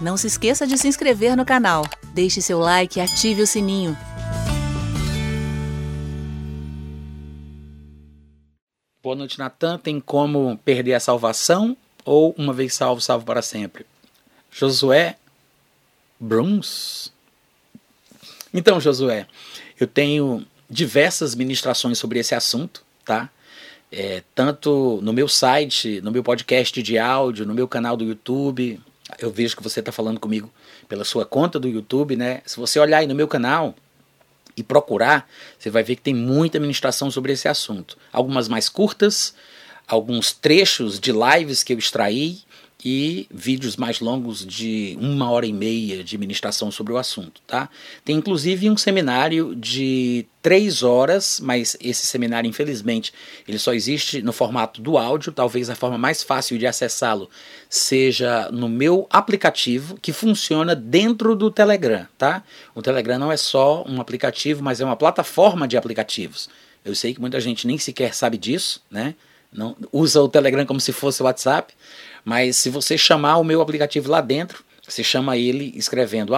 Não se esqueça de se inscrever no canal. Deixe seu like e ative o sininho. Boa noite, Natan. Tem como perder a salvação ou uma vez salvo, salvo para sempre? Josué Bruns. Então, Josué, eu tenho diversas ministrações sobre esse assunto, tá? Tanto no meu site, no meu podcast de áudio, no meu canal do YouTube. Eu vejo que você está falando comigo pela sua conta do YouTube, né? Se você olhar aí no meu canal e procurar, você vai ver que tem muita ministração sobre esse assunto. Algumas mais curtas, alguns trechos de lives que eu extraí e vídeos mais longos de 1h30 de ministração sobre o assunto, tá? Tem inclusive um seminário de 3 horas, mas esse seminário, infelizmente, ele só existe no formato do áudio. Talvez a forma mais fácil de acessá-lo seja no meu aplicativo, que funciona dentro do Telegram, tá? O Telegram não é só um aplicativo, mas é uma plataforma de aplicativos. Eu sei que muita gente nem sequer sabe disso, né? Não, usa o Telegram como se fosse o WhatsApp, mas se você chamar o meu aplicativo lá dentro, você chama ele escrevendo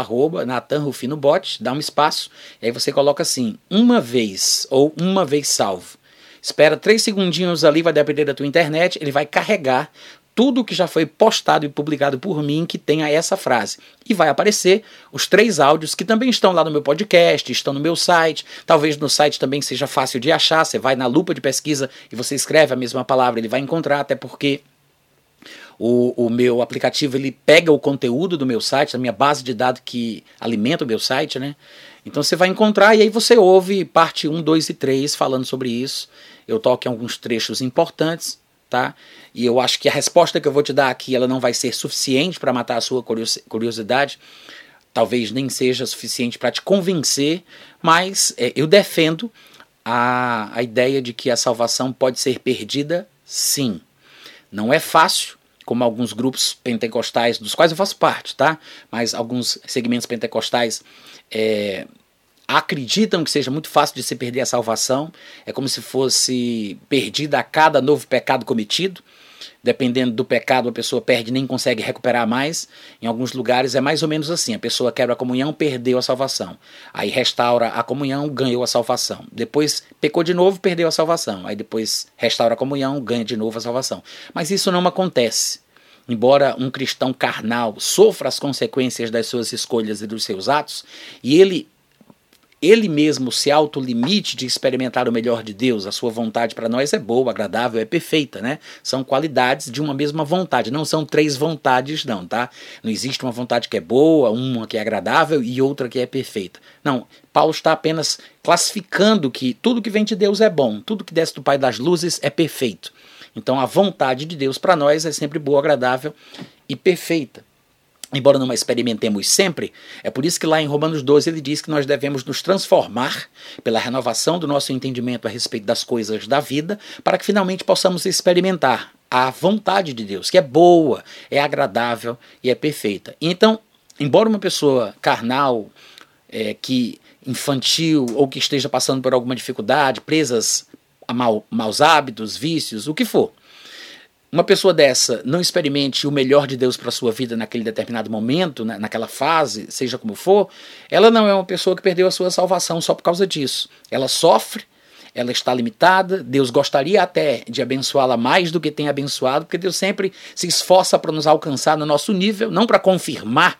@NatanRufinoBot, dá um espaço, e aí você coloca assim, uma vez ou uma vez salvo. Espera 3 segundinhos ali, vai depender da tua internet, ele vai carregar tudo que já foi postado e publicado por mim que tenha essa frase. E vai aparecer os 3 áudios que também estão lá no meu podcast, estão no meu site. Talvez no site também seja fácil de achar. Você vai na lupa de pesquisa e você escreve a mesma palavra, ele vai encontrar, até porque o meu aplicativo ele pega o conteúdo do meu site, da minha base de dados que alimenta o meu site, né? Então você vai encontrar e aí você ouve parte 1, 2 e 3 falando sobre isso. Eu toco em alguns trechos importantes, tá? E eu acho que a resposta que eu vou te dar aqui ela não vai ser suficiente para matar a sua curiosidade. Talvez nem seja suficiente para te convencer, mas eu defendo a ideia de que a salvação pode ser perdida, sim. Não é fácil, como alguns grupos pentecostais, dos quais eu faço parte, tá? Mas alguns segmentos pentecostais acreditam que seja muito fácil de se perder a salvação. É como se fosse perdida a cada novo pecado cometido. Dependendo do pecado, a pessoa perde e nem consegue recuperar mais. Em alguns lugares é mais ou menos assim. A pessoa quebra a comunhão, perdeu a salvação. Aí restaura a comunhão, ganhou a salvação. Depois pecou de novo, perdeu a salvação. Aí depois restaura a comunhão, ganha de novo a salvação. Mas isso não acontece. Embora um cristão carnal sofra as consequências das suas escolhas e dos seus atos, e ele mesmo se autolimite de experimentar o melhor de Deus, a sua vontade para nós é boa, agradável, é perfeita, né? São qualidades de uma mesma vontade, não são 3 vontades não, tá? Não existe uma vontade que é boa, uma que é agradável e outra que é perfeita. Não, Paulo está apenas classificando que tudo que vem de Deus é bom, tudo que desce do Pai das Luzes é perfeito. Então a vontade de Deus para nós é sempre boa, agradável e perfeita. Embora não experimentemos sempre, é por isso que lá em Romanos 12 ele diz que nós devemos nos transformar pela renovação do nosso entendimento a respeito das coisas da vida, para que finalmente possamos experimentar a vontade de Deus, que é boa, é agradável e é perfeita. Então, embora uma pessoa carnal, infantil ou que esteja passando por alguma dificuldade, presas a maus hábitos, vícios, o que for, uma pessoa dessa não experimente o melhor de Deus para a sua vida naquele determinado momento, naquela fase, seja como for, ela não é uma pessoa que perdeu a sua salvação só por causa disso. Ela sofre, ela está limitada, Deus gostaria até de abençoá-la mais do que tem abençoado, porque Deus sempre se esforça para nos alcançar no nosso nível, não para confirmar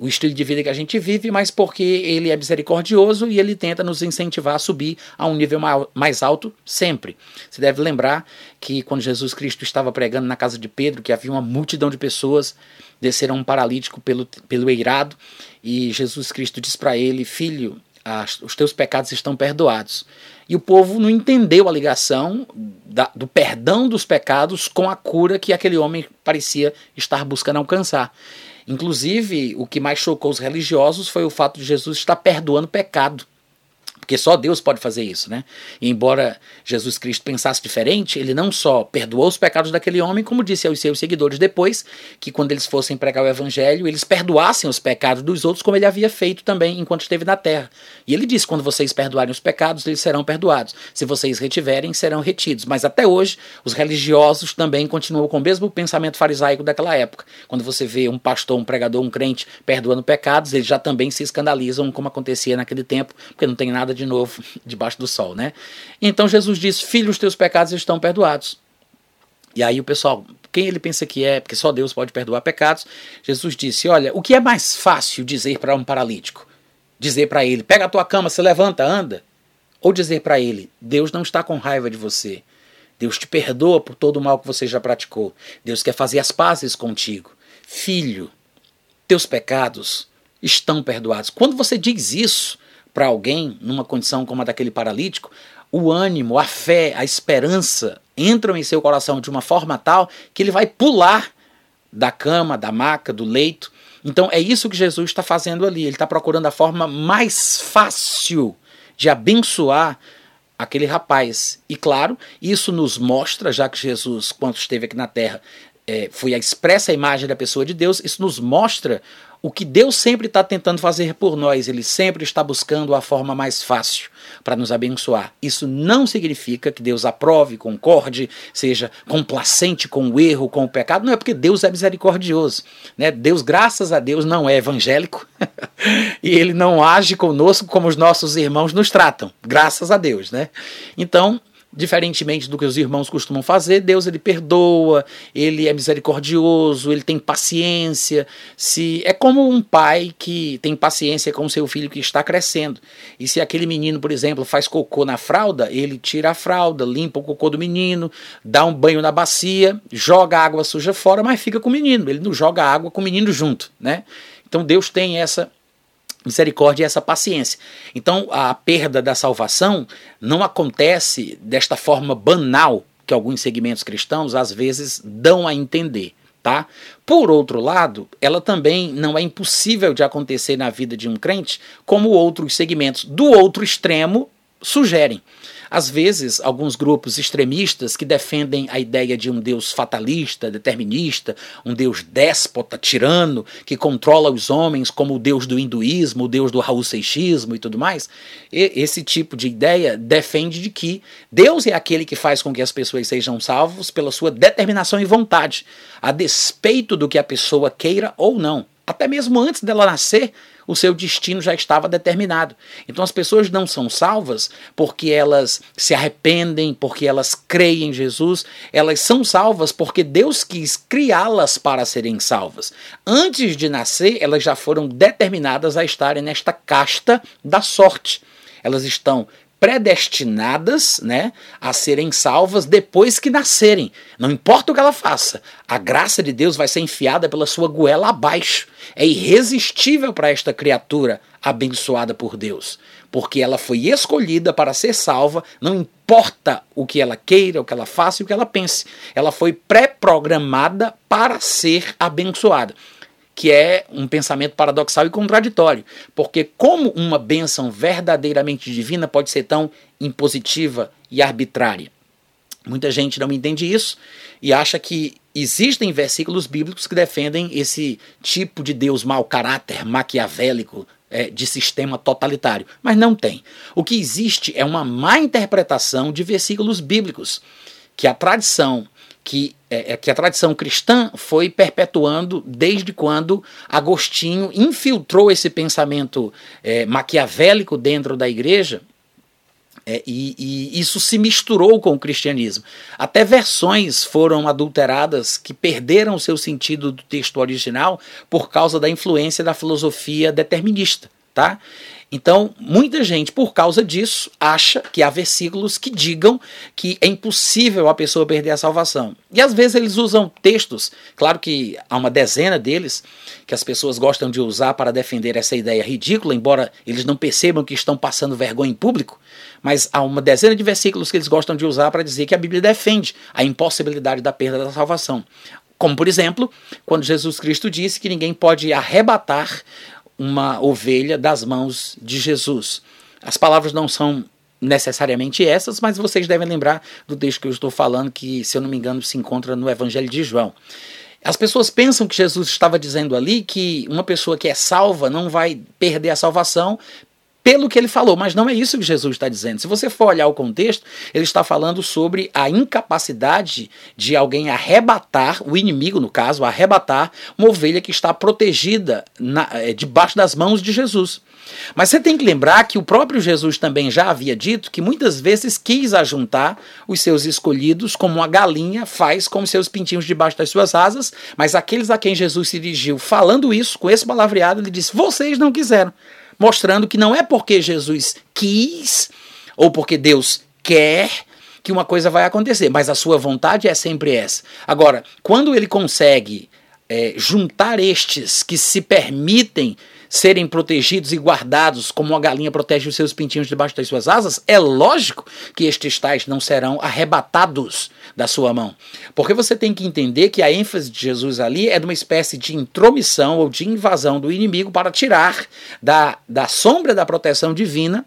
o estilo de vida que a gente vive, mas porque ele é misericordioso e ele tenta nos incentivar a subir a um nível mais alto sempre. Você deve lembrar que quando Jesus Cristo estava pregando na casa de Pedro, que havia uma multidão de pessoas, desceram um paralítico pelo eirado, e Jesus Cristo disse para ele, filho, os teus pecados estão perdoados. E o povo não entendeu a ligação do perdão dos pecados com a cura que aquele homem parecia estar buscando alcançar. Inclusive, o que mais chocou os religiosos foi o fato de Jesus estar perdoando pecado. Porque só Deus pode fazer isso, né? E embora Jesus Cristo pensasse diferente, ele não só perdoou os pecados daquele homem, como disse aos seus seguidores depois, que quando eles fossem pregar o evangelho, eles perdoassem os pecados dos outros, como ele havia feito também enquanto esteve na terra. E ele disse, quando vocês perdoarem os pecados, eles serão perdoados. Se vocês retiverem, serão retidos. Mas até hoje, os religiosos também continuam com o mesmo pensamento farisaico daquela época. Quando você vê um pastor, um pregador, um crente perdoando pecados, eles já também se escandalizam, como acontecia naquele tempo, porque não tem nada de novo debaixo do sol, né? Então Jesus diz, filho, os teus pecados estão perdoados. E aí o pessoal, quem ele pensa que é, porque só Deus pode perdoar pecados, Jesus disse, olha, o que é mais fácil dizer para um paralítico? Dizer para ele, pega a tua cama, se levanta, anda? Ou dizer para ele, Deus não está com raiva de você, Deus te perdoa por todo o mal que você já praticou, Deus quer fazer as pazes contigo. Filho, teus pecados estão perdoados. Quando você diz isso para alguém, numa condição como a daquele paralítico, o ânimo, a fé, a esperança entram em seu coração de uma forma tal que ele vai pular da cama, da maca, do leito. Então é isso que Jesus está fazendo ali. Ele está procurando a forma mais fácil de abençoar aquele rapaz. E claro, isso nos mostra, já que Jesus, quando esteve aqui na terra, foi a expressa imagem da pessoa de Deus, isso nos mostra o que Deus sempre está tentando fazer por nós. Ele sempre está buscando a forma mais fácil para nos abençoar. Isso não significa que Deus aprove, concorde, seja complacente com o erro, com o pecado. Não é, porque Deus é misericordioso, né? Deus, graças a Deus, não é evangélico e ele não age conosco como os nossos irmãos nos tratam. Graças a Deus, né? Então, diferentemente do que os irmãos costumam fazer, Deus, ele perdoa, ele é misericordioso, ele tem paciência. É como um pai que tem paciência com seu filho que está crescendo. E se aquele menino, por exemplo, faz cocô na fralda, ele tira a fralda, limpa o cocô do menino, dá um banho na bacia, joga a água suja fora, mas fica com o menino. Ele não joga a água com o menino junto, né? Então Deus tem essa misericórdia e essa paciência. Então a perda da salvação não acontece desta forma banal que alguns segmentos cristãos às vezes dão a entender, tá? Por outro lado, ela também não é impossível de acontecer na vida de um crente, como outros segmentos do outro extremo sugerem. Às vezes, alguns grupos extremistas que defendem a ideia de um Deus fatalista, determinista, um Deus déspota, tirano, que controla os homens como o Deus do hinduísmo, o Deus do raul-seixismo e tudo mais, esse tipo de ideia defende de que Deus é aquele que faz com que as pessoas sejam salvos pela sua determinação e vontade, a despeito do que a pessoa queira ou não. Até mesmo antes dela nascer, o seu destino já estava determinado. Então as pessoas não são salvas porque elas se arrependem, porque elas creem em Jesus. Elas são salvas porque Deus quis criá-las para serem salvas. Antes de nascer, elas já foram determinadas a estarem nesta casta da sorte. Elas estão predestinadas, né, a serem salvas depois que nascerem. Não importa o que ela faça, a graça de Deus vai ser enfiada pela sua goela abaixo. É irresistível para esta criatura abençoada por Deus, porque ela foi escolhida para ser salva, não importa o que ela queira, o que ela faça e o que ela pense. Ela foi pré-programada para ser abençoada, que é um pensamento paradoxal e contraditório, porque como uma bênção verdadeiramente divina pode ser tão impositiva e arbitrária? Muita gente não entende isso e acha que existem versículos bíblicos que defendem esse tipo de Deus mau caráter, maquiavélico, de sistema totalitário, mas não tem. O que existe é uma má interpretação de versículos bíblicos, que a tradição cristã foi perpetuando desde quando Agostinho infiltrou esse pensamento maquiavélico dentro da igreja, e isso se misturou com o cristianismo. Até versões foram adulteradas que perderam o seu sentido do texto original por causa da influência da filosofia determinista, tá? Então, muita gente, por causa disso, acha que há versículos que digam que é impossível a pessoa perder a salvação. E às vezes eles usam textos, claro que há uma dezena deles, que as pessoas gostam de usar para defender essa ideia ridícula, embora eles não percebam que estão passando vergonha em público, mas há uma dezena de versículos que eles gostam de usar para dizer que a Bíblia defende a impossibilidade da perda da salvação. Como, por exemplo, quando Jesus Cristo disse que ninguém pode arrebatar uma ovelha das mãos de Jesus. As palavras não são necessariamente essas, mas vocês devem lembrar do texto que eu estou falando, que, se eu não me engano, se encontra no Evangelho de João. As pessoas pensam que Jesus estava dizendo ali que uma pessoa que é salva não vai perder a salvação pelo que ele falou, mas não é isso que Jesus está dizendo. Se você for olhar o contexto, ele está falando sobre a incapacidade de alguém arrebatar, o inimigo no caso, arrebatar uma ovelha que está protegida debaixo das mãos de Jesus. Mas você tem que lembrar que o próprio Jesus também já havia dito que muitas vezes quis ajuntar os seus escolhidos como uma galinha faz com seus pintinhos debaixo das suas asas, mas aqueles a quem Jesus se dirigiu falando isso, com esse palavreado, ele disse: vocês não quiseram, mostrando que não é porque Jesus quis ou porque Deus quer que uma coisa vai acontecer, mas a sua vontade é sempre essa. Agora, quando ele consegue juntar estes que se permitem serem protegidos e guardados como uma galinha protege os seus pintinhos debaixo das suas asas, é lógico que estes tais não serão arrebatados da sua mão. Porque você tem que entender que a ênfase de Jesus ali é de uma espécie de intromissão ou de invasão do inimigo para tirar da sombra da proteção divina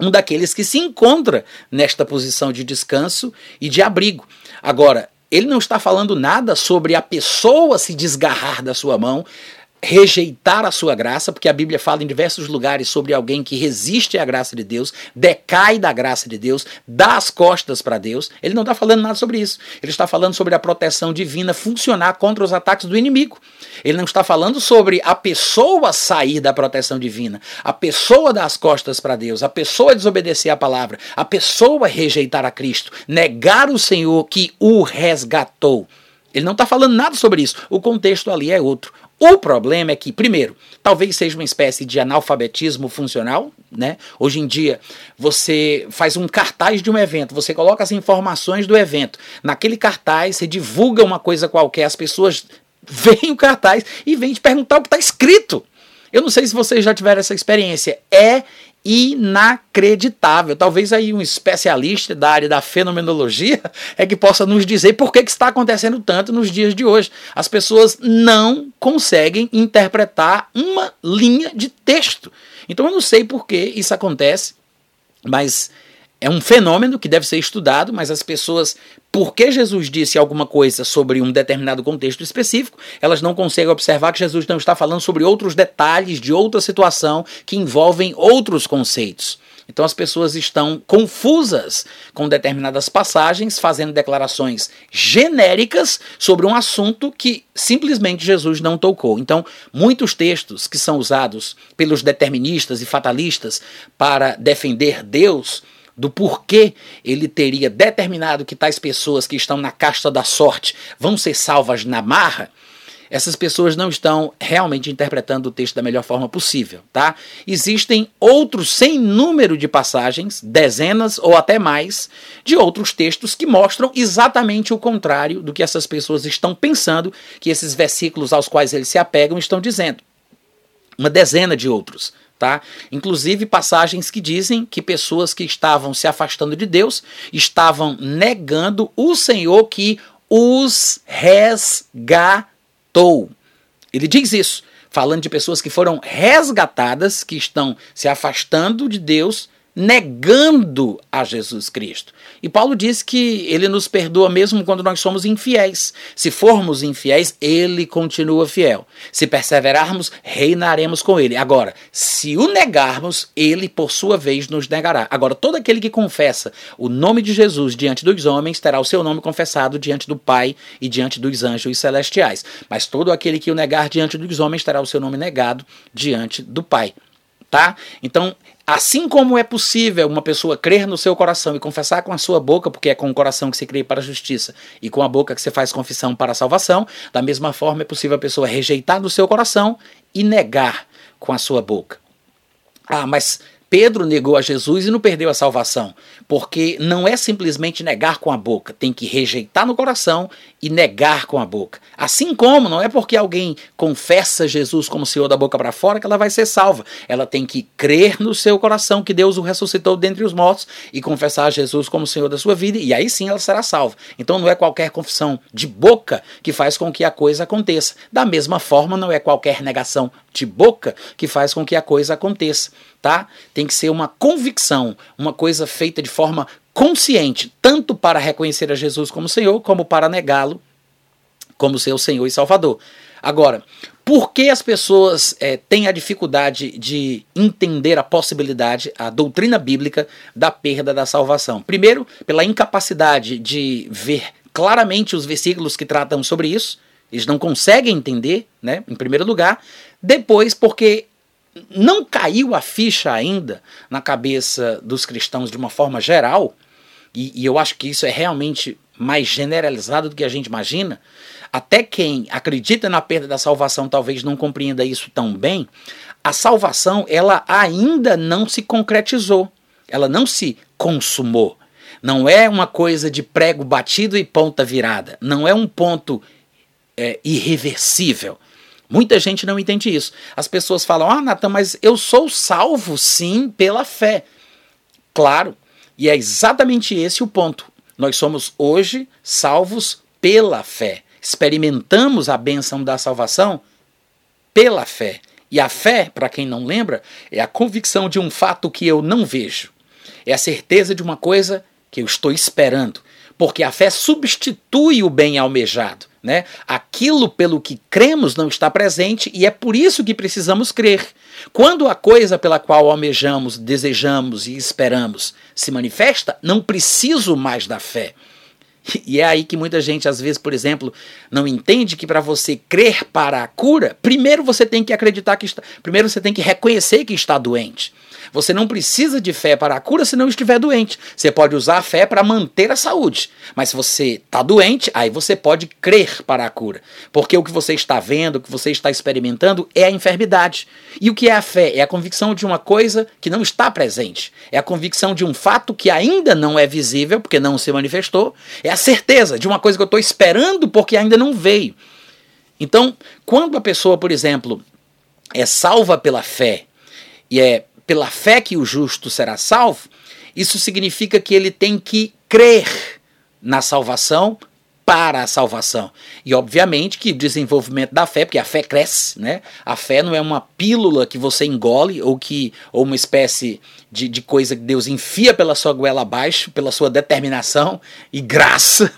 um daqueles que se encontra nesta posição de descanso e de abrigo. Agora, ele não está falando nada sobre a pessoa se desgarrar da sua mão, rejeitar a sua graça, porque a Bíblia fala em diversos lugares sobre alguém que resiste à graça de Deus, decai da graça de Deus, dá as costas para Deus. Ele não está falando nada sobre isso. Ele está falando sobre a proteção divina funcionar contra os ataques do inimigo. Ele não está falando sobre a pessoa sair da proteção divina, a pessoa dar as costas para Deus, a pessoa desobedecer à palavra, a pessoa rejeitar a Cristo, negar o Senhor que o resgatou. Ele não está falando nada sobre isso. O contexto ali é outro. O problema é que, primeiro, talvez seja uma espécie de analfabetismo funcional, né? Hoje em dia, você faz um cartaz de um evento, você coloca as informações do evento. Naquele cartaz, você divulga uma coisa qualquer, as pessoas veem o cartaz e vêm te perguntar o que está escrito. Eu não sei se vocês já tiveram essa experiência. É inacreditável. Talvez aí um especialista da área da fenomenologia é que possa nos dizer por que está acontecendo tanto nos dias de hoje. As pessoas não conseguem interpretar uma linha de texto. Então eu não sei por que isso acontece, mas é um fenômeno que deve ser estudado, mas as pessoas, porque Jesus disse alguma coisa sobre um determinado contexto específico, elas não conseguem observar que Jesus não está falando sobre outros detalhes de outra situação que envolvem outros conceitos. Então as pessoas estão confusas com determinadas passagens, fazendo declarações genéricas sobre um assunto que simplesmente Jesus não tocou. Então muitos textos que são usados pelos deterministas e fatalistas para defender Deus, do porquê ele teria determinado que tais pessoas que estão na casta da sorte vão ser salvas na marra, essas pessoas não estão realmente interpretando o texto da melhor forma possível, tá? Existem outros sem número de passagens, dezenas ou até mais, de outros textos que mostram exatamente o contrário do que essas pessoas estão pensando, que esses versículos aos quais eles se apegam estão dizendo. Uma dezena de outros, tá? Inclusive passagens que dizem que pessoas que estavam se afastando de Deus estavam negando o Senhor que os resgatou. Ele diz isso, falando de pessoas que foram resgatadas, que estão se afastando de Deus, negando a Jesus Cristo. E Paulo diz que ele nos perdoa mesmo quando nós somos infiéis. Se formos infiéis, ele continua fiel. Se perseverarmos, reinaremos com ele. Agora, se o negarmos, ele por sua vez nos negará. Agora, todo aquele que confessa o nome de Jesus diante dos homens, terá o seu nome confessado diante do Pai e diante dos anjos celestiais. Mas todo aquele que o negar diante dos homens, terá o seu nome negado diante do Pai. Tá? Então, assim como é possível uma pessoa crer no seu coração e confessar com a sua boca, porque é com o coração que se crê para a justiça e com a boca que se faz confissão para a salvação, da mesma forma é possível a pessoa rejeitar no seu coração e negar com a sua boca. Ah, mas Pedro negou a Jesus e não perdeu a salvação, porque não é simplesmente negar com a boca, tem que rejeitar no coração e negar com a boca. Assim como não é porque alguém confessa Jesus como Senhor da boca para fora que ela vai ser salva. Ela tem que crer no seu coração que Deus o ressuscitou dentre os mortos e confessar a Jesus como Senhor da sua vida, e aí sim ela será salva. Então não é qualquer confissão de boca que faz com que a coisa aconteça. Da mesma forma, não é qualquer negação de boca que faz com que a coisa aconteça, tá? tem que ser uma convicção, uma coisa feita de forma consciente, tanto para reconhecer a Jesus como Senhor, como para negá-lo como seu Senhor e Salvador. Agora, por que as pessoas têm a dificuldade de entender a possibilidade, a doutrina bíblica da perda da salvação? Primeiro, pela incapacidade de ver claramente os versículos que tratam sobre isso, eles não conseguem entender, né, em primeiro lugar. Depois, porque não caiu a ficha ainda na cabeça dos cristãos de uma forma geral, e eu acho que isso é realmente mais generalizado do que a gente imagina, até quem acredita na perda da salvação talvez não compreenda isso tão bem, a salvação ela ainda não se concretizou, ela não se consumou. Não é uma coisa de prego batido e ponta virada, não é um ponto irreversível. Muita gente não entende isso. As pessoas falam, Natan, mas eu sou salvo sim pela fé. Claro, e é exatamente esse o ponto. Nós somos hoje salvos pela fé. Experimentamos a bênção da salvação pela fé. E a fé, para quem não lembra, é a convicção de um fato que eu não vejo. É a certeza de uma coisa que eu estou esperando. Porque a fé substitui o bem almejado, né? Aquilo pelo que cremos não está presente e é por isso que precisamos crer. Quando a coisa pela qual almejamos, desejamos e esperamos se manifesta, não preciso mais da fé. E é aí que muita gente, às vezes, por exemplo, não entende que para você crer para a cura, primeiro você tem que acreditar que está. Primeiro você tem que reconhecer que está doente. Você não precisa de fé para a cura se não estiver doente. Você pode usar a fé para manter a saúde. Mas se você está doente, aí você pode crer para a cura. Porque o que você está vendo, o que você está experimentando é a enfermidade. E o que é a fé? É a convicção de uma coisa que não está presente. É a convicção de um fato que ainda não é visível, porque não se manifestou. É a certeza de uma coisa que eu estou esperando porque ainda não veio. Então, quando a pessoa, por exemplo, é salva pela fé e é pela fé que o justo será salvo, isso significa que ele tem que crer na salvação para a salvação. E obviamente que o desenvolvimento da fé, porque a fé cresce, né? A fé não é uma pílula que você engole ou uma espécie de coisa que Deus enfia pela sua goela abaixo, pela sua determinação e graça,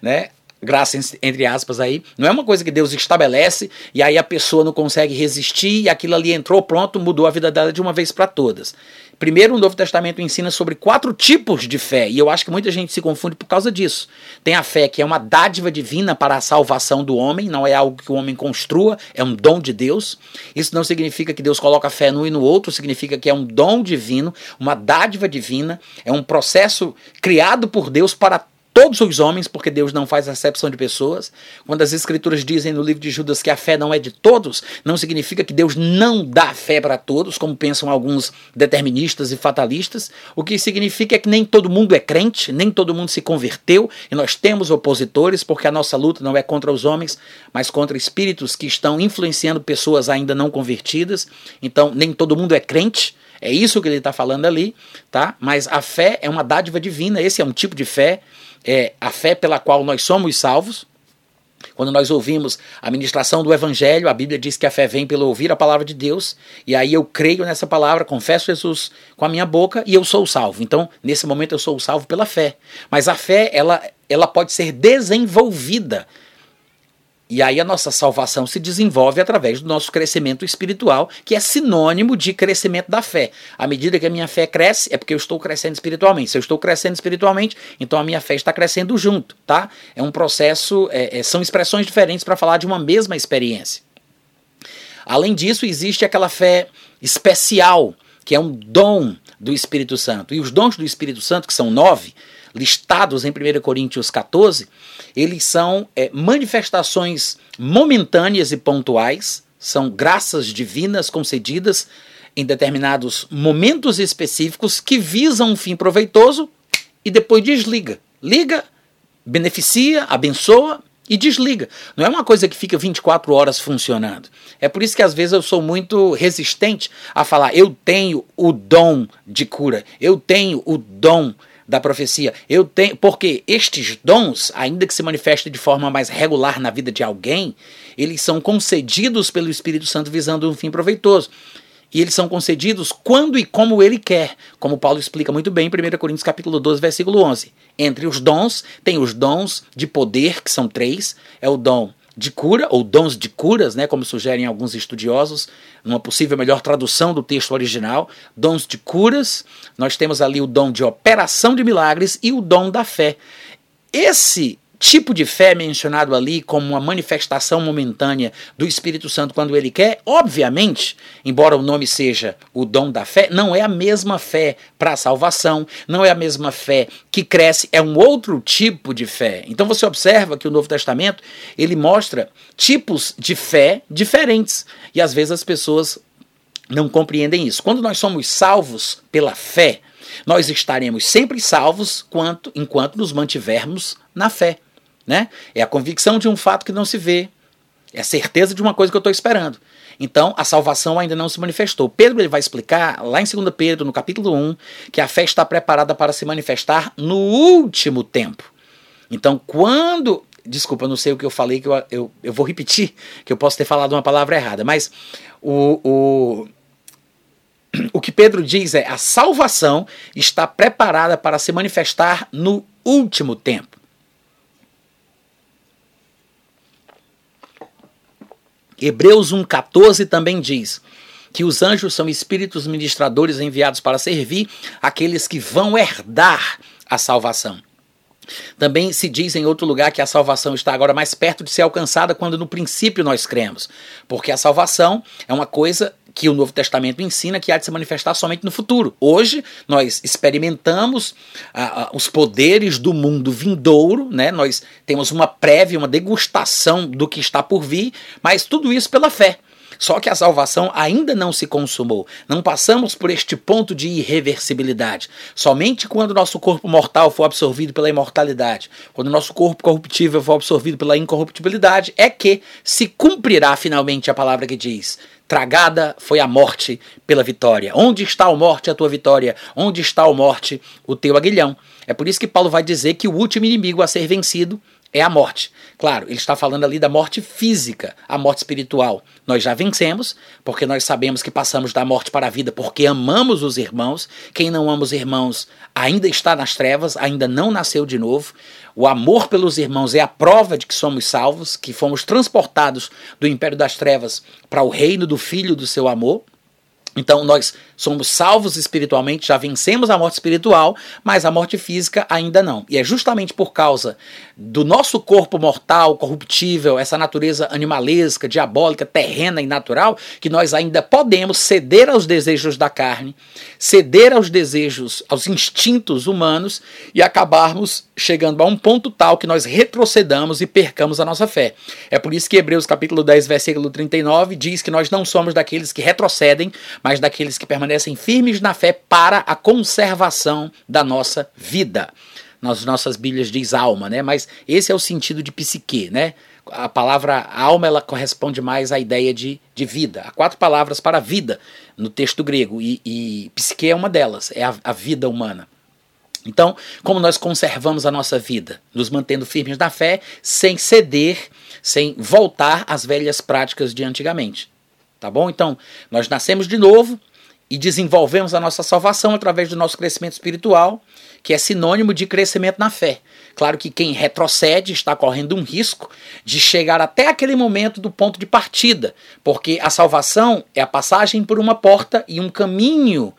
né? Graça entre aspas aí, não é uma coisa que Deus estabelece e aí a pessoa não consegue resistir e aquilo ali entrou, pronto, mudou a vida dela de uma vez para todas. Primeiro, o Novo Testamento ensina sobre 4 tipos de fé e eu acho que muita gente se confunde por causa disso. Tem a fé que é uma dádiva divina para a salvação do homem, não é algo que o homem construa, é um dom de Deus. Isso não significa que Deus coloca fé num e no outro, significa que é um dom divino, uma dádiva divina, é um processo criado por Deus para todos os homens, porque Deus não faz acepção de pessoas. Quando as escrituras dizem no livro de Judas que a fé não é de todos, não significa que Deus não dá fé para todos, como pensam alguns deterministas e fatalistas. O que significa é que nem todo mundo é crente, nem todo mundo se converteu, e nós temos opositores, porque a nossa luta não é contra os homens, mas contra espíritos que estão influenciando pessoas ainda não convertidas. Então, nem todo mundo é crente. É isso que ele está falando ali, tá? Mas a fé é uma dádiva divina, esse é um tipo de fé, é a fé pela qual nós somos salvos. Quando nós ouvimos a ministração do Evangelho, a Bíblia diz que a fé vem pelo ouvir a palavra de Deus, e aí eu creio nessa palavra, confesso Jesus com a minha boca e eu sou salvo. Então, nesse momento eu sou salvo pela fé. Mas a fé, ela pode ser desenvolvida. E aí a nossa salvação se desenvolve através do nosso crescimento espiritual, que é sinônimo de crescimento da fé. À medida que a minha fé cresce, é porque eu estou crescendo espiritualmente. Se eu estou crescendo espiritualmente, então a minha fé está crescendo junto, tá? É um processo, são expressões diferentes para falar de uma mesma experiência. Além disso, existe aquela fé especial, que é um dom do Espírito Santo. E os dons do Espírito Santo, que são 9, listados em 1 Coríntios 14, eles são manifestações momentâneas e pontuais, são graças divinas concedidas em determinados momentos específicos que visam um fim proveitoso e depois desliga. Liga, beneficia, abençoa e desliga. Não é uma coisa que fica 24 horas funcionando. É por isso que às vezes eu sou muito resistente a falar, eu tenho o dom de cura, eu tenho o dom da profecia, porque estes dons, ainda que se manifestem de forma mais regular na vida de alguém, eles são concedidos pelo Espírito Santo visando um fim proveitoso. E eles são concedidos quando e como ele quer, como Paulo explica muito bem em 1 Coríntios capítulo 12, versículo 11. Entre os dons, tem os dons de poder, que são 3, é o dom de cura, ou dons de curas, né, como sugerem alguns estudiosos, numa possível melhor tradução do texto original, dons de curas, nós temos ali o dom de operação de milagres e o dom da fé. Esse tipo de fé mencionado ali como uma manifestação momentânea do Espírito Santo quando ele quer, obviamente, embora o nome seja o dom da fé, não é a mesma fé para a salvação, não é a mesma fé que cresce, é um outro tipo de fé. Então você observa que o Novo Testamento, ele mostra tipos de fé diferentes e às vezes as pessoas não compreendem isso. Quando nós somos salvos pela fé, nós estaremos sempre salvos enquanto nos mantivermos na fé. Né? É a convicção de um fato que não se vê, é a certeza de uma coisa que eu estou esperando. Então, a salvação ainda não se manifestou. Pedro ele vai explicar, lá em 2 Pedro, no capítulo 1, que a fé está preparada para se manifestar no último tempo. Então, quando... Desculpa, eu não sei o que eu falei, que eu vou repetir, que eu posso ter falado uma palavra errada, mas o que Pedro diz é: a salvação está preparada para se manifestar no último tempo. Hebreus 1,14 também diz que os anjos são espíritos ministradores enviados para servir aqueles que vão herdar a salvação. Também se diz em outro lugar que a salvação está agora mais perto de ser alcançada quando no princípio nós cremos, porque a salvação é uma coisa que o Novo Testamento ensina que há de se manifestar somente no futuro. Hoje nós experimentamos os poderes do mundo vindouro, né? Nós temos uma prévia, uma degustação do que está por vir, mas tudo isso pela fé. Só que a salvação ainda não se consumou. Não passamos por este ponto de irreversibilidade. Somente quando nosso corpo mortal for absorvido pela imortalidade, quando nosso corpo corruptível for absorvido pela incorruptibilidade, é que se cumprirá finalmente a palavra que diz: tragada foi a morte pela vitória. Onde está, ó morte, a tua vitória? Onde está, ó morte, o teu aguilhão? É por isso que Paulo vai dizer que o último inimigo a ser vencido é a morte. Claro, ele está falando ali da morte física, a morte espiritual. Nós já vencemos, porque nós sabemos que passamos da morte para a vida, porque amamos os irmãos. Quem não ama os irmãos ainda está nas trevas, ainda não nasceu de novo. O amor pelos irmãos é a prova de que somos salvos, que fomos transportados do império das trevas para o reino do Filho do seu amor. Então nós somos salvos espiritualmente, já vencemos a morte espiritual, mas a morte física ainda não. E é justamente por causa do nosso corpo mortal, corruptível, essa natureza animalesca, diabólica, terrena e natural, que nós ainda podemos ceder aos desejos da carne, ceder aos desejos, aos instintos humanos e acabarmos chegando a um ponto tal que nós retrocedamos e percamos a nossa fé. É por isso que Hebreus capítulo 10, versículo 39 diz que nós não somos daqueles que retrocedem, mas daqueles que permanecem firmes na fé para a conservação da nossa vida. Nas nossas Bíblias diz alma, né? Mas esse é o sentido de psique, né? A palavra alma, ela corresponde mais à ideia de vida. Há 4 palavras para vida no texto grego, e psique é uma delas, é a vida humana. Então, como nós conservamos a nossa vida? Nos mantendo firmes na fé, sem ceder, sem voltar às velhas práticas de antigamente. Tá bom? Então, nós nascemos de novo e desenvolvemos a nossa salvação através do nosso crescimento espiritual, que é sinônimo de crescimento na fé. Claro que quem retrocede está correndo um risco de chegar até aquele momento do ponto de partida, porque a salvação é a passagem por uma porta e um caminho,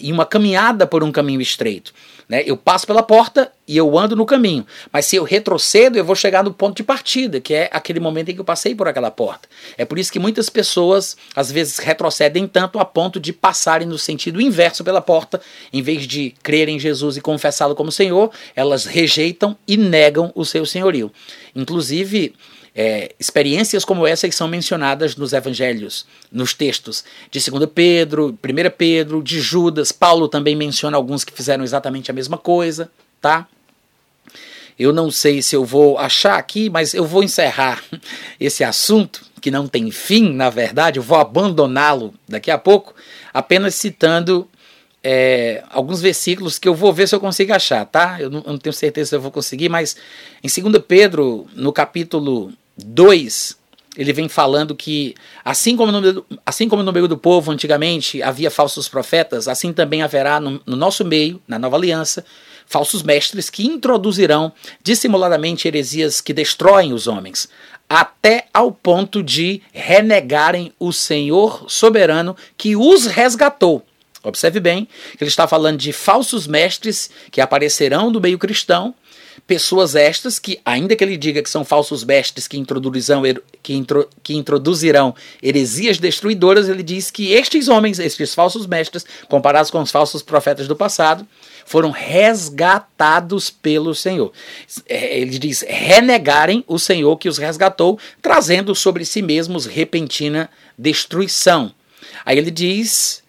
e uma caminhada por um caminho estreito. Né? Eu passo pela porta e eu ando no caminho, mas se eu retrocedo, eu vou chegar no ponto de partida, que é aquele momento em que eu passei por aquela porta. É por isso que muitas pessoas, às vezes, retrocedem tanto a ponto de passarem no sentido inverso pela porta. Em vez de crerem em Jesus e confessá-lo como Senhor, elas rejeitam e negam o seu senhorio. Inclusive, experiências como essas são mencionadas nos evangelhos, nos textos de 2 Pedro, 1 Pedro, de Judas. Paulo também menciona alguns que fizeram exatamente a mesma coisa, tá? Eu não sei se eu vou achar aqui, mas eu vou encerrar esse assunto, que não tem fim, na verdade, eu vou abandoná-lo daqui a pouco, apenas citando alguns versículos que eu vou ver se eu consigo achar, tá? Eu não tenho certeza se eu vou conseguir, mas em 2 Pedro, no capítulo 2, ele vem falando que, assim como no meio do povo antigamente havia falsos profetas, assim também haverá no nosso meio, na nova aliança, falsos mestres que introduzirão dissimuladamente heresias que destroem os homens, até ao ponto de renegarem o Senhor soberano que os resgatou. Observe bem que ele está falando de falsos mestres que aparecerão do meio cristão, pessoas estas que, ainda que ele diga que são falsos mestres que introduzirão heresias destruidoras, ele diz que estes homens, estes falsos mestres, comparados com os falsos profetas do passado, foram resgatados pelo Senhor. Ele diz renegarem o Senhor que os resgatou, trazendo sobre si mesmos repentina destruição. Aí ele diz...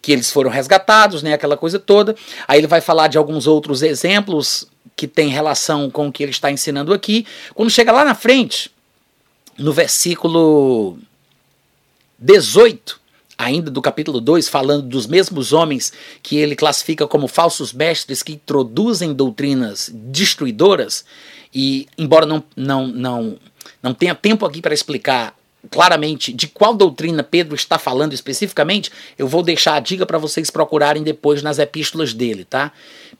que eles foram resgatados, né, aquela coisa toda. Aí ele vai falar de alguns outros exemplos que tem relação com o que ele está ensinando aqui. Quando chega lá na frente, no versículo 18, ainda do capítulo 2, falando dos mesmos homens que ele classifica como falsos mestres que introduzem doutrinas destruidoras, e embora não tenha tempo aqui para explicar claramente de qual doutrina Pedro está falando especificamente, eu vou deixar a dica para vocês procurarem depois nas epístolas dele, tá?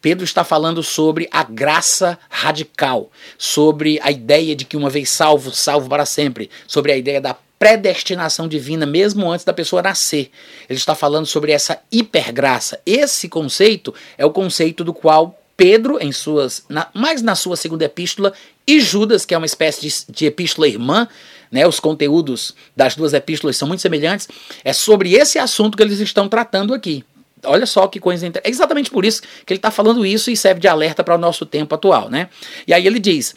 Pedro está falando sobre a graça radical, sobre a ideia de que uma vez salvo, salvo para sempre, sobre a ideia da predestinação divina mesmo antes da pessoa nascer. Ele está falando sobre essa hipergraça. Esse conceito é o conceito do qual Pedro, mais na sua segunda epístola, e Judas, que é uma espécie de epístola irmã, né, os conteúdos das duas epístolas são muito semelhantes, é sobre esse assunto que eles estão tratando aqui. Olha só que coisa interessante. É exatamente por isso que ele está falando isso e serve de alerta para o nosso tempo atual, né? E aí ele diz,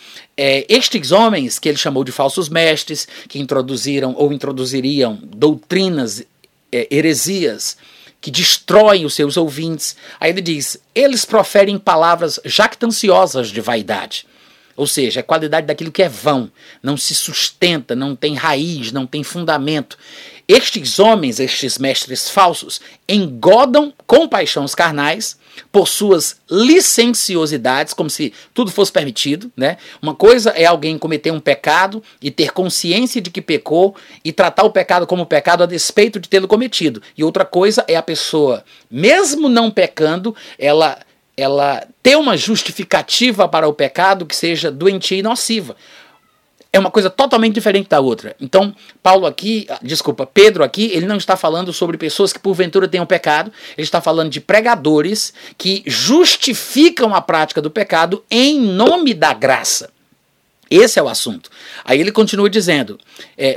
estes homens que ele chamou de falsos mestres, que introduziram ou introduziriam doutrinas, heresias, que destroem os seus ouvintes. Aí ele diz, eles proferem palavras jactanciosas de vaidade. Ou seja, a qualidade daquilo que é vão, não se sustenta, não tem raiz, não tem fundamento. Estes homens, estes mestres falsos, engodam com paixões carnais por suas licenciosidades, como se tudo fosse permitido, né? Uma coisa é alguém cometer um pecado e ter consciência de que pecou e tratar o pecado como pecado a despeito de tê-lo cometido. E outra coisa é a pessoa, mesmo não pecando, ela ter uma justificativa para o pecado que seja doentia e nociva. É uma coisa totalmente diferente da outra. Então, Pedro aqui, ele não está falando sobre pessoas que porventura tenham pecado, ele está falando de pregadores que justificam a prática do pecado em nome da graça. Esse é o assunto. Aí ele continua dizendo,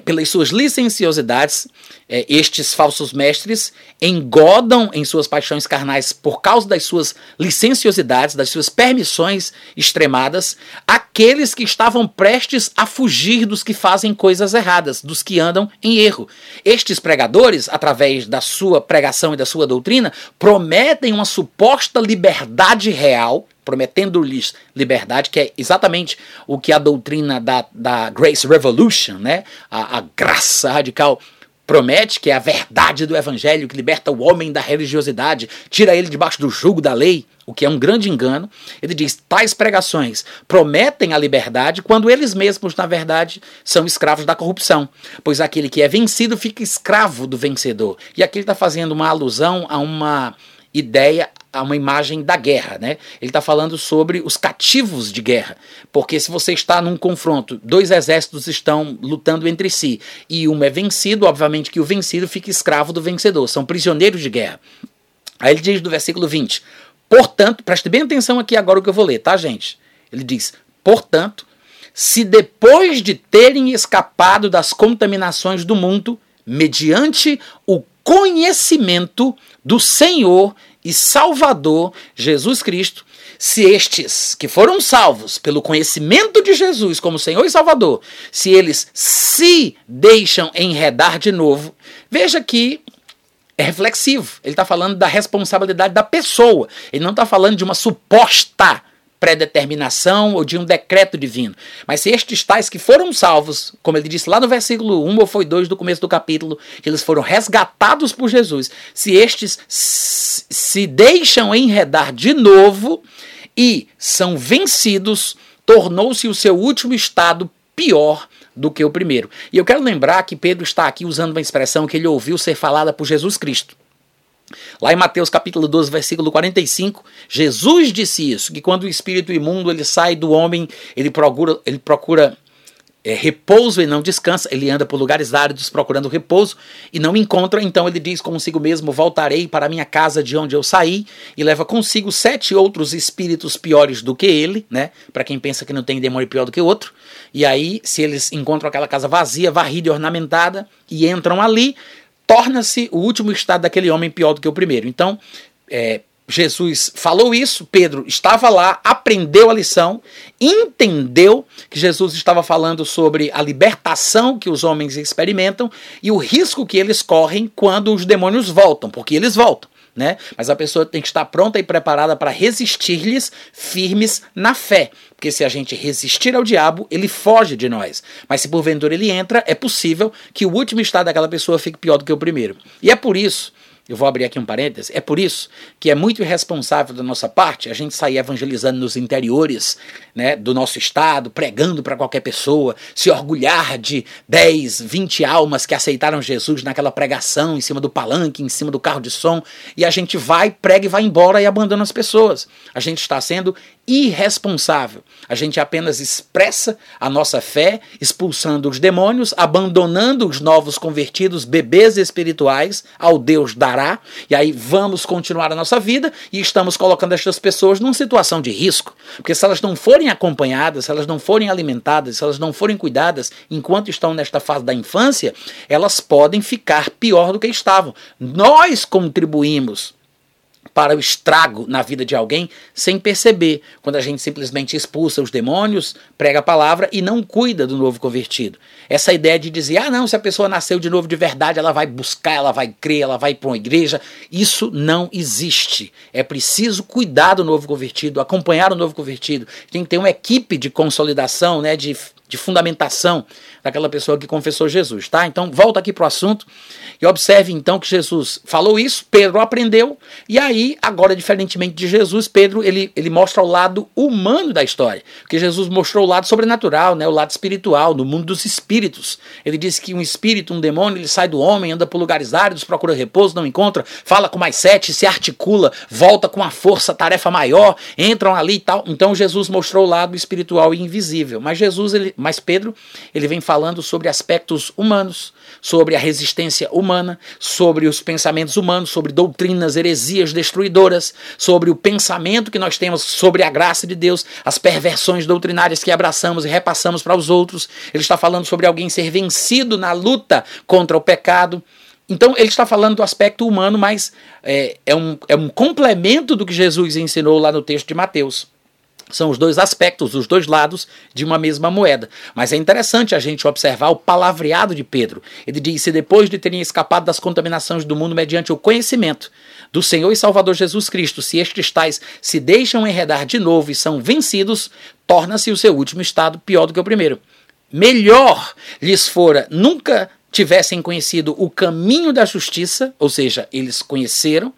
pelas suas licenciosidades, estes falsos mestres engodam em suas paixões carnais por causa das suas licenciosidades, das suas permissões extremadas, aqueles que estavam prestes a fugir dos que fazem coisas erradas, dos que andam em erro. Estes pregadores, através da sua pregação e da sua doutrina, prometem uma suposta liberdade real, prometendo-lhes liberdade, que é exatamente o que a doutrina da Grace Revolution, né? a graça radical, promete, que é a verdade do evangelho que liberta o homem da religiosidade, tira ele debaixo do jugo da lei, o que é um grande engano. Ele diz, tais pregações prometem a liberdade quando eles mesmos, na verdade, são escravos da corrupção, pois aquele que é vencido fica escravo do vencedor. E aqui ele está fazendo uma alusão a uma ideia, a uma imagem da guerra, né? Ele está falando sobre os cativos de guerra, porque se você está num confronto, dois exércitos estão lutando entre si, e um é vencido, obviamente que o vencido fica escravo do vencedor, são prisioneiros de guerra. Aí ele diz no versículo 20, portanto, preste bem atenção aqui agora o que eu vou ler, tá, gente? Ele diz, portanto, se depois de terem escapado das contaminações do mundo, mediante o conhecimento do Senhor e Salvador Jesus Cristo, se estes que foram salvos pelo conhecimento de Jesus como Senhor e Salvador, se eles se deixam enredar de novo, veja que é reflexivo, ele está falando da responsabilidade da pessoa, ele não está falando de uma suposta predeterminação ou de um decreto divino. Mas se estes tais que foram salvos, como ele disse lá no versículo 1 ou foi 2 do começo do capítulo, que eles foram resgatados por Jesus, se estes se deixam enredar de novo e são vencidos, tornou-se o seu último estado pior do que o primeiro. E eu quero lembrar que Pedro está aqui usando uma expressão que ele ouviu ser falada por Jesus Cristo. Lá em Mateus capítulo 12, versículo 45, Jesus disse isso, que quando o espírito imundo ele sai do homem, ele procura repouso e não descansa, ele anda por lugares áridos procurando repouso e não encontra, então ele diz consigo mesmo, voltarei para a minha casa de onde eu saí, e leva consigo 7 outros espíritos piores do que ele, né? Para quem pensa que não tem demônio pior do que outro, e aí se eles encontram aquela casa vazia, varrida e ornamentada, e entram ali, torna-se o último estado daquele homem pior do que o primeiro. Então, Jesus falou isso, Pedro estava lá, aprendeu a lição, entendeu que Jesus estava falando sobre a libertação que os homens experimentam e o risco que eles correm quando os demônios voltam, porque eles voltam, né? Mas a pessoa tem que estar pronta e preparada para resistir-lhes firmes na fé. Porque se a gente resistir ao diabo, ele foge de nós. Mas se porventura ele entra, é possível que o último estado daquela pessoa fique pior do que o primeiro. E é por isso, eu vou abrir aqui um parênteses, é por isso que é muito irresponsável da nossa parte a gente sair evangelizando nos interiores, né, do nosso estado, pregando para qualquer pessoa, se orgulhar de 10, 20 almas que aceitaram Jesus naquela pregação em cima do palanque, em cima do carro de som, e a gente vai, prega e vai embora e abandona as pessoas. A gente está sendo irresponsável. A gente apenas expressa a nossa fé, expulsando os demônios, abandonando os novos convertidos, bebês espirituais, ao Deus dará, e aí vamos continuar a nossa vida e estamos colocando estas pessoas numa situação de risco, porque se elas não forem acompanhadas, se elas não forem alimentadas, se elas não forem cuidadas enquanto estão nesta fase da infância, elas podem ficar pior do que estavam. Nós contribuímos para o estrago na vida de alguém sem perceber, quando a gente simplesmente expulsa os demônios, prega a palavra e não cuida do novo convertido. Essa ideia de dizer, se a pessoa nasceu de novo de verdade, ela vai buscar, ela vai crer, ela vai para uma igreja, isso não existe. É preciso cuidar do novo convertido, acompanhar o novo convertido. Tem que ter uma equipe de consolidação, né, de fundamentação daquela pessoa que confessou Jesus, tá? Então, volta aqui para o assunto e observe, então, que Jesus falou isso, Pedro aprendeu, e aí, agora, diferentemente de Jesus, Pedro, ele mostra o lado humano da história, porque Jesus mostrou o lado sobrenatural, né? O lado espiritual, no mundo dos espíritos. Ele disse que um espírito, um demônio, ele sai do homem, anda por lugares áridos, procura repouso, não encontra, fala com mais 7, se articula, volta com a força, tarefa maior, entram ali e tal. Então, Jesus mostrou o lado espiritual e invisível, mas Pedro, ele vem falando sobre aspectos humanos, sobre a resistência humana, sobre os pensamentos humanos, sobre doutrinas, heresias destruidoras, sobre o pensamento que nós temos sobre a graça de Deus, as perversões doutrinárias que abraçamos e repassamos para os outros. Ele está falando sobre alguém ser vencido na luta contra o pecado. Então, ele está falando do aspecto humano, mas é um complemento do que Jesus ensinou lá no texto de Mateus. São os dois aspectos, os dois lados de uma mesma moeda. Mas é interessante a gente observar o palavreado de Pedro. Ele diz: se depois de terem escapado das contaminações do mundo mediante o conhecimento do Senhor e Salvador Jesus Cristo, se estes tais se deixam enredar de novo e são vencidos, torna-se o seu último estado pior do que o primeiro. Melhor lhes fora nunca tivessem conhecido o caminho da justiça, ou seja, eles conheceram,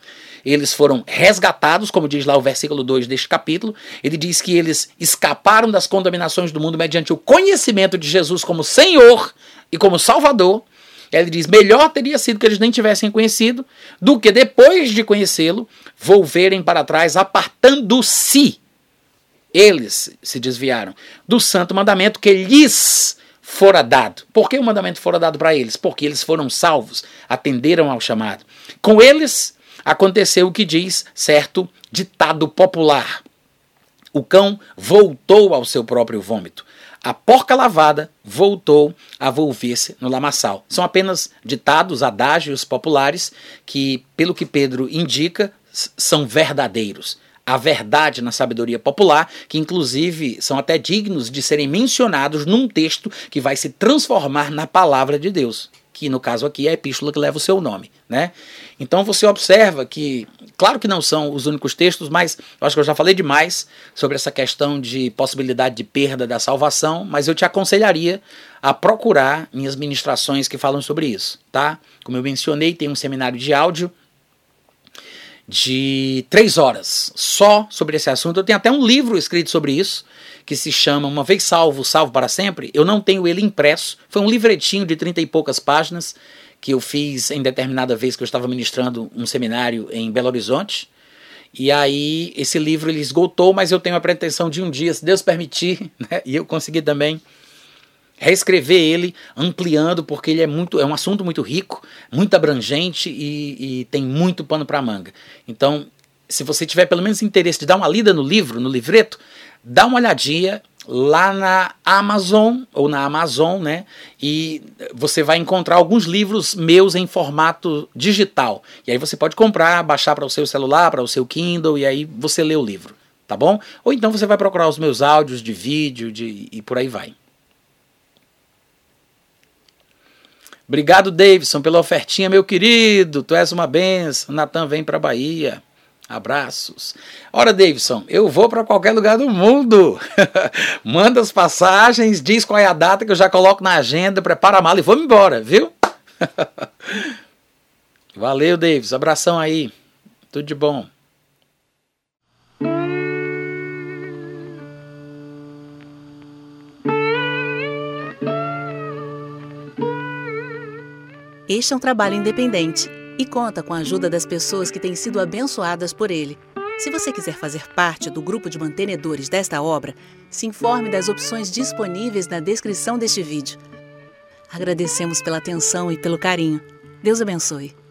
eles foram resgatados, como diz lá o versículo 2 deste capítulo. Ele diz que eles escaparam das contaminações do mundo mediante o conhecimento de Jesus como Senhor e como Salvador. Ele diz, melhor teria sido que eles nem tivessem conhecido, do que depois de conhecê-lo, volverem para trás, apartando-se. Eles se desviaram do santo mandamento que lhes fora dado. Por que o mandamento fora dado para eles? Porque eles foram salvos, atenderam ao chamado. Com eles aconteceu o que diz certo ditado popular: o cão voltou ao seu próprio vômito, a porca lavada voltou a volver-se no lamaçal. São apenas ditados, adágios populares que, pelo que Pedro indica, são verdadeiros. A verdade na sabedoria popular, que inclusive são até dignos de serem mencionados num texto que vai se transformar na palavra de Deus, que no caso aqui é a epístola que leva o seu nome, né? Então você observa que, claro que não são os únicos textos, mas eu acho que eu já falei demais sobre essa questão de possibilidade de perda da salvação, mas eu te aconselharia a procurar minhas ministrações que falam sobre isso, tá? Como eu mencionei, tem um seminário de áudio de 3 horas só sobre esse assunto. Eu tenho até um livro escrito sobre isso, que se chama Uma Vez Salvo, Salvo para Sempre. Eu não tenho ele impresso. Foi um livretinho de 30 e poucas páginas que eu fiz em determinada vez que eu estava ministrando um seminário em Belo Horizonte. E aí esse livro ele esgotou, mas eu tenho a pretensão de um dia, se Deus permitir, né, e eu conseguir também reescrever ele, ampliando, porque ele é um assunto muito rico, muito abrangente e tem muito pano para manga. Então, se você tiver pelo menos interesse de dar uma lida no livro, no livreto, dá uma olhadinha lá na Amazon, ou na Amazon, né? E você vai encontrar alguns livros meus em formato digital. E aí você pode comprar, baixar para o seu celular, para o seu Kindle, e aí você lê o livro, tá bom? Ou então você vai procurar os meus áudios de vídeo e por aí vai. Obrigado, Davidson, pela ofertinha, meu querido. Tu és uma benção. Natan vem para a Bahia. Abraços. Ora, Davidson, eu vou para qualquer lugar do mundo. Manda as passagens, diz qual é a data que eu já coloco na agenda, prepara a mala e vamos embora, viu? Valeu, Davidson. Abração aí. Tudo de bom. Este é um trabalho independente e conta com a ajuda das pessoas que têm sido abençoadas por ele. Se você quiser fazer parte do grupo de mantenedores desta obra, se informe das opções disponíveis na descrição deste vídeo. Agradecemos pela atenção e pelo carinho. Deus abençoe.